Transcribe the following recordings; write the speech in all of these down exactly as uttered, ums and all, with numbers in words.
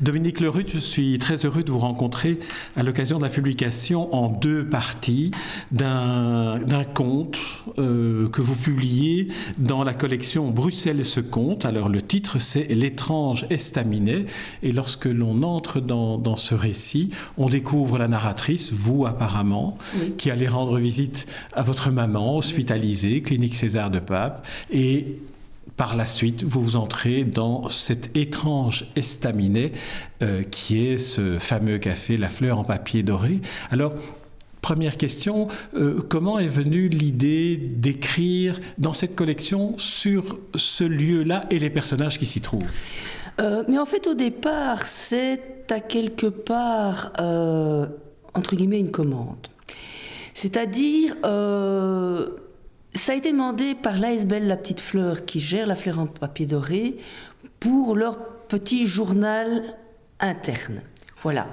Dominique Lerut, je suis très heureux de vous rencontrer à l'occasion de la publication en deux parties d'un, d'un conte euh, que vous publiez dans la collection Bruxelles se conte. Alors le titre c'est L'étrange estaminet, et lorsque l'on entre dans, dans ce récit, on découvre la narratrice, vous apparemment, oui. qui allait rendre visite à votre maman hospitalisée, Clinique César de Pape, et par la suite, vous vous entrez dans cet étrange estaminet euh, qui est ce fameux café La Fleur en papier doré. Alors, première question, euh, comment est venue l'idée d'écrire dans cette collection sur ce lieu-là et les personnages qui s'y trouvent ? euh, Mais en fait, au départ, c'est à quelque part, euh, entre guillemets, une commande. C'est-à-dire... Euh, Ça a été demandé par l'Aisbelle, la petite fleur, qui gère La Fleur en papier doré, pour leur petit journal interne. Voilà.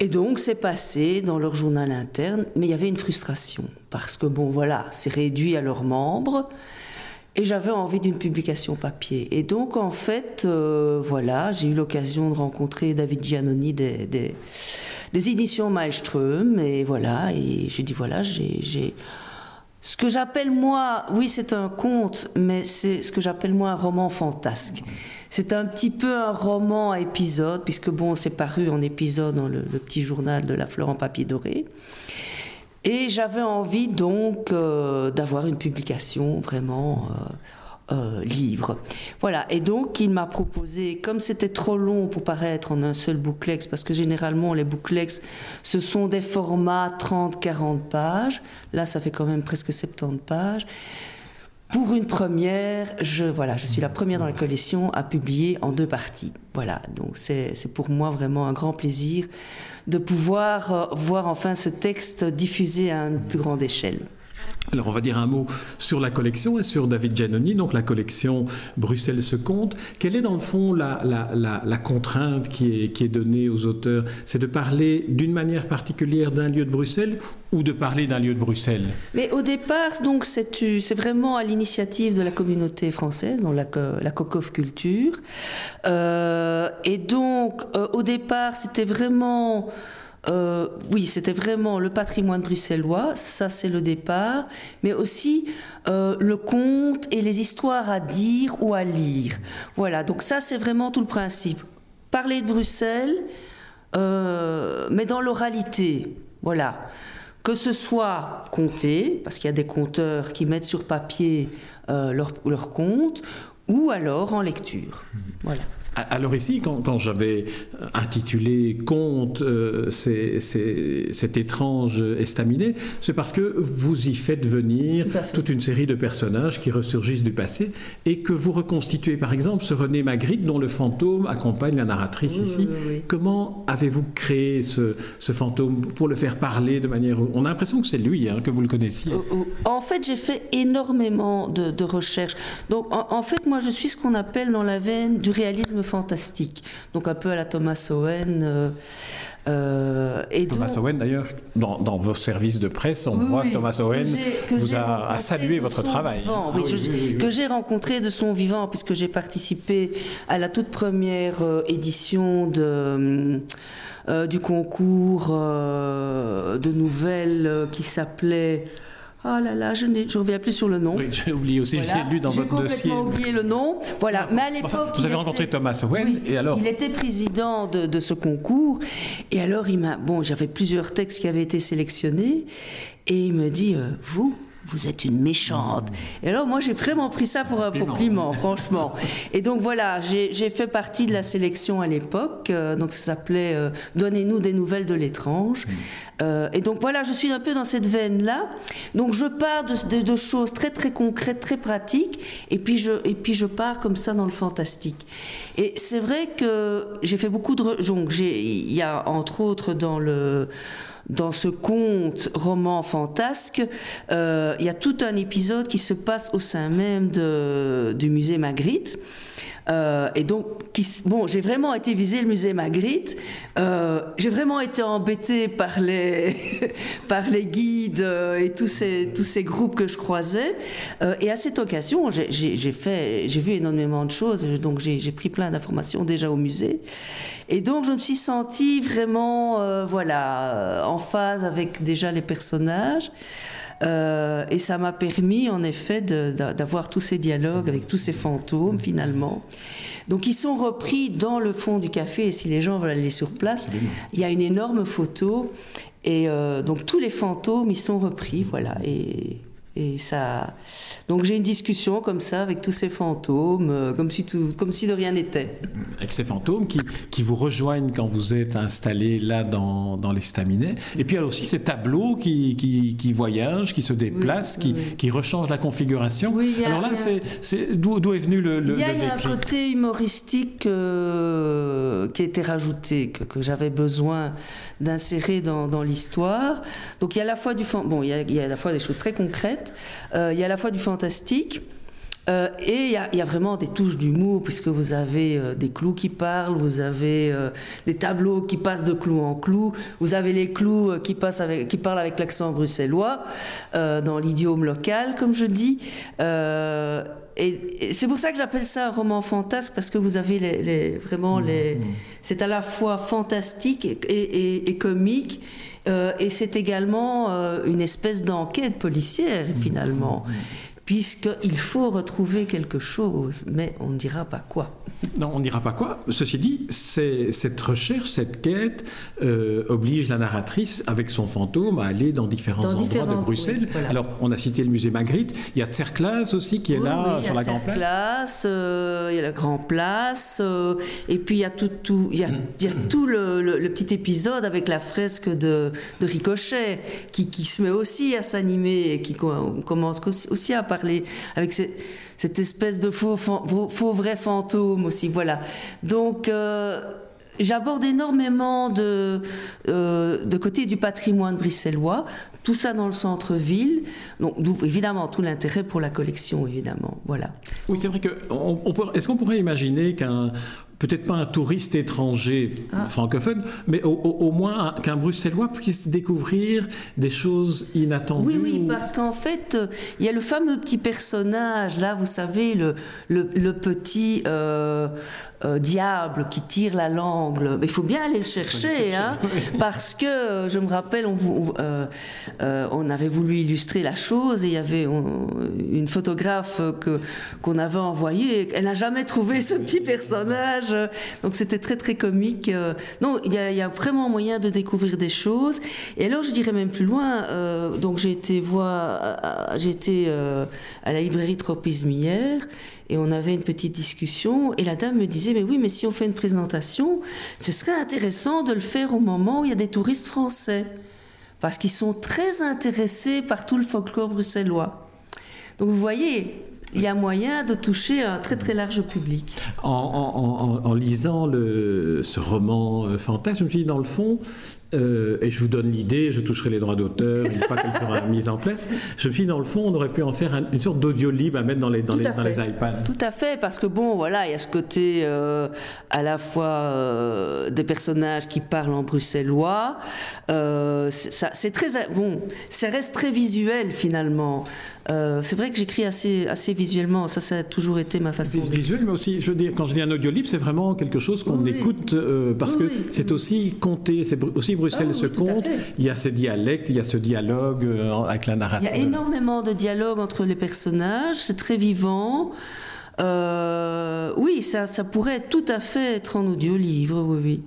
Et donc, c'est passé dans leur journal interne, mais il y avait une frustration, parce que, bon, voilà, c'est réduit à leurs membres, et j'avais envie d'une publication papier. Et donc, en fait, euh, voilà, j'ai eu l'occasion de rencontrer David Giannoni des, des, des éditions Maelström, et voilà, et j'ai dit, voilà, j'ai... j'ai ce que j'appelle moi, oui c'est un conte, mais c'est ce que j'appelle moi un roman fantasque. C'est un petit peu un roman à épisodes, puisque bon, c'est paru en épisode dans le, le petit journal de La Fleur en papier doré. Et j'avais envie donc euh, d'avoir une publication vraiment euh, euh, livre. Voilà, et donc il m'a proposé, comme c'était trop long pour paraître en un seul booklegs, parce que généralement les booklegs, ce sont des formats trente à quarante pages, là ça fait quand même presque soixante-dix pages. Pour une première, je, voilà, je suis la première dans la collection à publier en deux parties. Voilà, donc c'est, c'est pour moi vraiment un grand plaisir de pouvoir euh, voir enfin ce texte diffusé à une plus grande échelle. Alors on va dire un mot sur la collection et sur David Giannoni, donc la collection Bruxelles se conte. Quelle est dans le fond la, la, la, la contrainte qui est, qui est donnée aux auteurs ? C'est de parler d'une manière particulière d'un lieu de Bruxelles ou de parler d'un lieu de Bruxelles ? Mais au départ, donc, c'est, c'est vraiment à l'initiative de la communauté française, donc la, la COCOF Culture. Euh, et donc euh, au départ, c'était vraiment... Euh, oui, c'était vraiment le patrimoine bruxellois, ça c'est le départ, mais aussi euh, le conte et les histoires à dire ou à lire. Voilà, donc ça c'est vraiment tout le principe. Parler de Bruxelles, euh, mais dans l'oralité, voilà. Que ce soit compté, parce qu'il y a des conteurs qui mettent sur papier euh, leur, leur conte, ou alors en lecture, voilà. Alors ici, quand, quand j'avais intitulé « Conte euh, », cet étrange estaminet, c'est parce que vous y faites venir toute une série de personnages qui ressurgissent du passé et que vous reconstituez, par exemple, ce René Magritte dont le fantôme accompagne la narratrice oui, ici. Oui, oui, oui. Comment avez-vous créé ce, ce fantôme pour le faire parler de manière... On a l'impression que c'est lui, hein, que vous le connaissiez. En fait, j'ai fait énormément de, de recherches. Donc, en, en fait, moi, je suis ce qu'on appelle dans la veine du réalisme fantastique, donc un peu à la Thomas Owen. Euh, euh, et Thomas donc, Owen, d'ailleurs, dans, dans vos services de presse, on oui, voit que Thomas Owen que vous a, a salué votre travail. Vivant, oui, ah, oui, je, oui, oui, oui. Que j'ai rencontré de son vivant, puisque j'ai participé à la toute première euh, édition de, euh, du concours euh, de nouvelles euh, qui s'appelait... Ah oh là là, je ne reviens plus sur le nom. Oui, j'ai oublié aussi, voilà. J'ai lu dans j'ai votre dossier. J'ai complètement oublié le nom. Voilà, mais à l'époque... Enfin, vous avez rencontré était... Thomas Owen, oui, et alors... Il était président de, de ce concours, et alors il m'a... Bon, j'avais plusieurs textes qui avaient été sélectionnés, et il me dit, euh, vous, vous êtes une méchante. Mmh. Et alors moi, j'ai vraiment pris ça pour un compliment, compliment franchement. Et donc voilà, j'ai, j'ai fait partie de la sélection à l'époque, euh, donc ça s'appelait euh, « Donnez-nous des nouvelles de l'étrange mmh. ». Euh, et donc voilà, je suis un peu dans cette veine-là. Donc je pars de, de, de choses très très concrètes, très pratiques, et puis je et puis je pars comme ça dans le fantastique. Et c'est vrai que j'ai fait beaucoup de donc j'ai il y a entre autres dans le dans ce conte roman fantasque, euh, il y a tout un épisode qui se passe au sein même de du musée Magritte. Euh, et donc, qui, bon, j'ai vraiment été visée le musée Magritte. Euh, j'ai vraiment été embêtée par les, par les guides et tous ces, tous ces groupes que je croisais. Euh, et à cette occasion, j'ai, j'ai, j'ai, fait, j'ai vu énormément de choses. Donc, j'ai, j'ai pris plein d'informations déjà au musée. Et donc, je me suis sentie vraiment, euh, voilà, en phase avec déjà les personnages. Euh, et ça m'a permis en effet de, de, d'avoir tous ces dialogues avec tous ces fantômes finalement. Donc ils sont repris dans le fond du café, et si les gens veulent aller sur place, il y a une énorme photo, et euh, donc tous les fantômes ils sont repris, voilà. Et, et ça, donc j'ai une discussion comme ça avec tous ces fantômes, euh, comme si tout, comme si de rien n'était. Avec ces fantômes qui, qui vous rejoignent quand vous êtes installés là dans, dans les staminets. Et puis il y a aussi ces tableaux qui, qui, qui voyagent, qui se déplacent, oui, oui. Qui, qui rechangent la configuration. Oui, a, alors là, a, c'est, c'est, d'où, d'où est venu le, le, y a, le déclic ? Il y a un côté humoristique euh, qui a été rajouté, que, que j'avais besoin d'insérer dans, dans l'histoire. Donc il y a à la fois du fan... bon, il y a, il y a à la fois des choses très concrètes, euh, il y a à la fois du fantastique. Euh, et il y a, y a vraiment des touches d'humour, puisque vous avez euh, des clous qui parlent, vous avez euh, des tableaux qui passent de clou en clou, vous avez les clous euh, qui, passent avec, qui parlent avec l'accent bruxellois, euh, dans l'idiome local, comme je dis. Euh, et, et c'est pour ça que j'appelle ça un roman fantasque, parce que vous avez les, les, vraiment les... Mmh. C'est à la fois fantastique et, et, et, et comique. Euh, et c'est également euh, une espèce d'enquête policière, finalement. Mmh. Puisqu'il faut retrouver quelque chose, mais on ne dira pas quoi. Non, on ne dira pas quoi. Ceci dit, c'est, cette recherche, cette quête euh, oblige la narratrice, avec son fantôme, à aller dans différents dans endroits différents, de Bruxelles. Oui, voilà. Alors, on a cité le musée Magritte. Il y a 't Serclaes aussi qui est oui, là, oui, sur la Grand-Place. Euh, il y a la Grand-Place. Euh, et puis, il y a tout, tout, il y a, mmh. il y a tout le, le, le petit épisode avec la fresque de, de Ricochet, qui, qui se met aussi à s'animer et qui on commence aussi à parler. Avec ce, cette espèce de faux, faux, faux vrai fantôme aussi, voilà. Donc, euh, j'aborde énormément de, euh, de côté du patrimoine bruxellois, tout ça dans le centre-ville, donc évidemment tout l'intérêt pour la collection, évidemment, voilà. Oui, c'est vrai que, on, on peut, est-ce qu'on pourrait imaginer qu'un... peut-être pas un touriste étranger ah. francophone, mais au, au, au moins un, qu'un Bruxellois puisse découvrir des choses inattendues. Oui, oui, parce qu'en fait, il euh, y a le fameux petit personnage, là, vous savez, le, le, le petit euh, euh, diable qui tire la langue. Il faut bien aller le chercher, aller chercher hein, oui. Parce que, je me rappelle, on, on, euh, euh, on avait voulu illustrer la chose, et il y avait on, une photographe que, qu'on avait envoyée, elle n'a jamais trouvé ce petit personnage. Donc c'était très très comique. Non, il y, y a vraiment moyen de découvrir des choses. Et alors je dirais même plus loin. Euh, donc j'ai été voir, j'ai été euh, à la librairie Tropisme hier. Et on avait une petite discussion, et la dame me disait « Mais oui, mais si on fait une présentation, ce serait intéressant de le faire au moment où il y a des touristes français, parce qu'ils sont très intéressés par tout le folklore bruxellois. » Donc vous voyez... il y a moyen de toucher un très très large public. En, en, en, en lisant le, ce roman fantastique, je me suis dit dans le fond, euh, et je vous donne l'idée, je toucherai les droits d'auteur une fois qu'elle sera mise en place, je me suis dit dans le fond on aurait pu en faire un, une sorte d'audio libre à mettre dans les, dans les, dans les iPads. Tout à fait, parce que bon voilà, il y a ce côté euh, à la fois euh, des personnages qui parlent en bruxellois, euh, c'est, ça, c'est très, bon, ça reste très visuel finalement. Euh, c'est vrai que j'écris assez, assez visuellement, ça, ça a toujours été ma façon. Visuel, mais aussi, je dis, quand je dis un audio libre, c'est vraiment quelque chose qu'on oui. écoute, euh, parce oui, que oui, c'est oui. aussi compté, c'est aussi Bruxelles oh, se oui, compte, il y a ces dialectes, il y a ce dialogue euh, avec la narration. Il y a énormément de dialogues entre les personnages, c'est très vivant. Euh, oui, ça, ça pourrait tout à fait être en audio libre, oui, oui.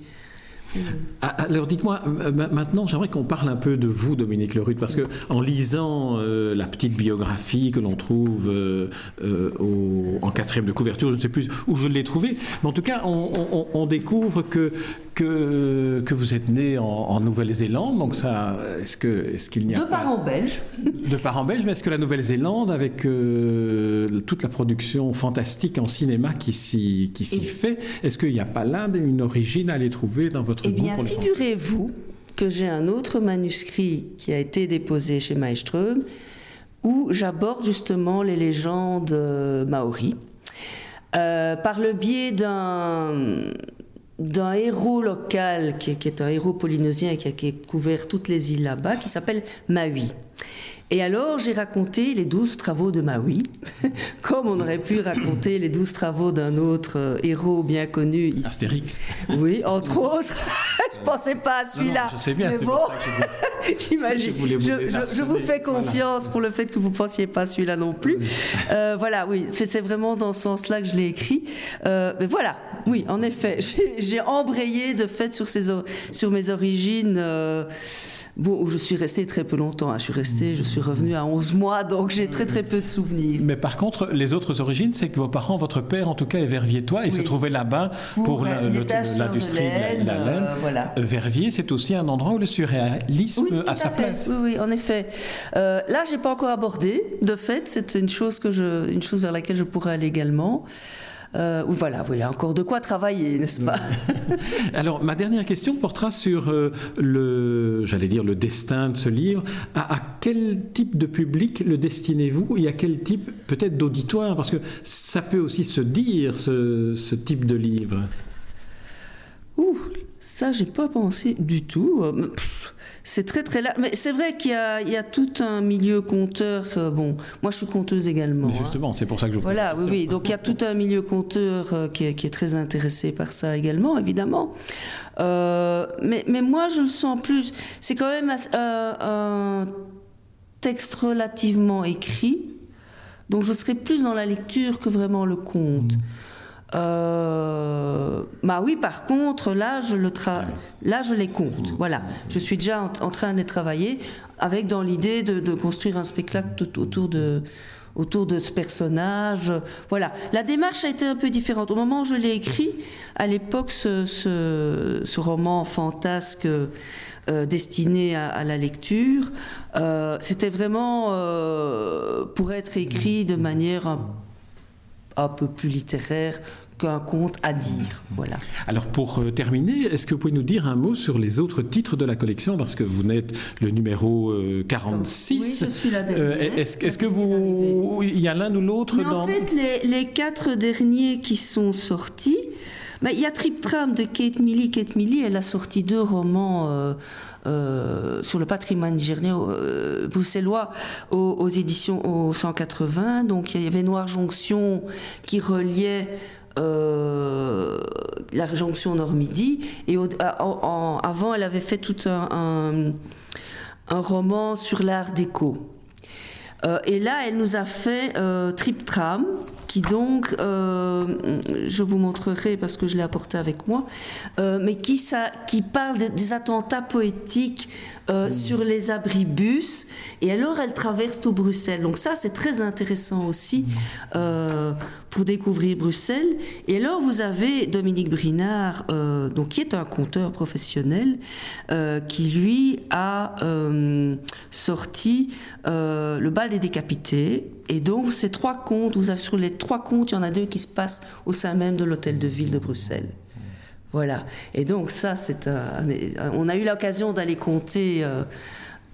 Alors dites-moi, maintenant j'aimerais qu'on parle un peu de vous, Dominique Lerut, parce que en lisant euh, la petite biographie que l'on trouve euh, euh, au, en quatrième de couverture, je ne sais plus où je l'ai trouvée, mais en tout cas on, on, on découvre que, que, que vous êtes né en, en Nouvelle-Zélande, donc ça, est-ce, que, est-ce qu'il n'y a de pas... De parents belges. De parents belges, mais est-ce que la Nouvelle-Zélande, avec euh, toute la production fantastique en cinéma qui s'y, qui s'y Et... fait, est-ce qu'il n'y a pas là une origine à aller trouver dans votre... Eh bien, figurez-vous que j'ai un autre manuscrit qui a été déposé chez Maelström où j'aborde justement les légendes maoris. euh, par le biais d'un, d'un héros local qui, qui est un héros polynésien qui a, qui a couvert toutes les îles là-bas, qui s'appelle Maui. Et alors, j'ai raconté les douze travaux de Maui, comme on aurait pu raconter les douze travaux d'un autre euh, héros bien connu. Ici. Astérix. Oui, entre autres. Je ne pensais pas à celui-là. Non, non, je sais bien, mais c'est bon. Pour ça que je vous... J'imagine. Je, je, je, je vous fais confiance voilà. pour le fait que vous ne pensiez pas à celui-là non plus. Euh, voilà, oui, c'est, c'est vraiment dans ce sens-là que je l'ai écrit. Euh, mais voilà, oui, en effet, j'ai, j'ai embrayé de fait sur, ces or, sur mes origines. Euh, bon, je suis restée très peu longtemps. Hein, je suis restée, je suis revenu à onze mois, donc j'ai très très peu de souvenirs. Mais par contre, les autres origines, c'est que vos parents, votre père en tout cas, est verviétois et oui. se trouvait là-bas pour, pour la, le, l'industrie de laine, de la, la laine. Euh, voilà. Verviers, c'est aussi un endroit où le surréalisme oui, a sa fait. place. Oui, oui, en effet. Euh, là, j'ai pas encore abordé. De fait, c'est une chose que je, une chose vers laquelle je pourrais aller également. Euh, voilà, voilà, encore de quoi travailler, n'est-ce pas ? Alors, ma dernière question portera sur euh, le, j'allais dire, le destin de ce livre. À, à quel type de public le destinez-vous et à quel type, peut-être, d'auditoire ? Parce que ça peut aussi se dire, ce, ce type de livre. Ouh, ça, j'ai pas pensé du tout. Pff. C'est très très large, mais c'est vrai qu'il y a, il y a tout un milieu conteur. Euh, bon, moi je suis conteuse également. Mais justement, hein. C'est pour ça que je vous pose la question. Voilà, oui, oui. Donc il y a tout un milieu conteur euh, qui, est, qui est très intéressé par ça également, évidemment. Euh, mais, mais moi je le sens plus. C'est quand même euh, un texte relativement écrit, donc je serai plus dans la lecture que vraiment le conte. Mmh. Euh, bah oui, par contre, là, je le tra... là, je les compte. Voilà, je suis déjà en, en train de les travailler, avec dans l'idée de, de construire un spectacle autour de, autour de ce personnage. Voilà, la démarche a été un peu différente. Au moment où je l'ai écrit, à l'époque, ce, ce, ce roman fantasque euh, destiné à, à la lecture, euh, c'était vraiment euh, pour être écrit de manière un, un peu plus littéraire. Un conte à dire, voilà. Alors pour euh, terminer, est-ce que vous pouvez nous dire un mot sur les autres titres de la collection, parce que vous n'êtes le numéro euh, quarante-six. Oui, je suis la dernière. Euh, est-ce, est-ce que vous, il y a l'un ou l'autre mais dans... En fait, les, les quatre derniers qui sont sortis, bah, il y a Trip Tram de Kate Millie. Kate Millie, elle a sorti deux romans euh, euh, sur le patrimoine nigérien euh, bruxellois aux, aux éditions aux cent quatre-vingts. Donc il y avait Noir jonction qui reliait Euh, la jonction Nord-Midi, et au, en, en, avant elle avait fait tout un, un, un roman sur l'art déco euh, et là elle nous a fait euh, Trip Tram qui donc euh, je vous montrerai parce que je l'ai apporté avec moi euh, mais qui, ça, qui parle des, des attentats poétiques euh, mmh. sur les abribus, et alors elle traverse tout Bruxelles, donc ça c'est très intéressant aussi euh, pour découvrir Bruxelles. Et alors vous avez Dominique Brinard, euh, donc, qui est un conteur professionnel, euh, qui lui a euh, sorti euh, Le bal des décapités, et donc ces trois contes, vous avez, sur les trois contes, il y en a deux qui se passent au sein même de l'hôtel de ville de Bruxelles. Voilà, et donc ça c'est un, on a eu l'occasion d'aller compter euh,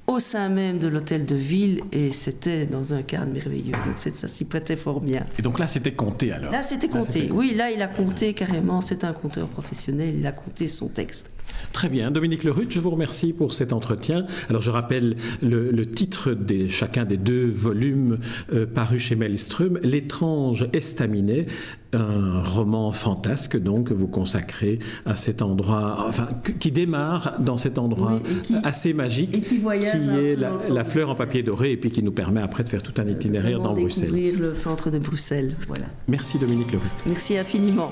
au sein même de l'hôtel de ville, et c'était dans un cadre merveilleux, donc ça s'y prêtait fort bien. Et donc là c'était compté alors ? Là c'était compté, là, c'était... oui, là il a compté carrément, c'est un conteur professionnel, il a compté son texte. Très bien, Dominique Lerut, je vous remercie pour cet entretien. Alors je rappelle le, le titre de chacun des deux volumes euh, parus chez Maelström, L'étrange estaminet, un roman fantasque donc que vous consacrez à cet endroit, enfin qui démarre dans cet endroit oui, qui, assez magique, et qui, voyage qui est la, la fleur en papier doré, et puis qui nous permet après de faire tout un itinéraire dans Bruxelles. Découvrir le centre de Bruxelles, voilà. Merci Dominique Lerut. Merci infiniment.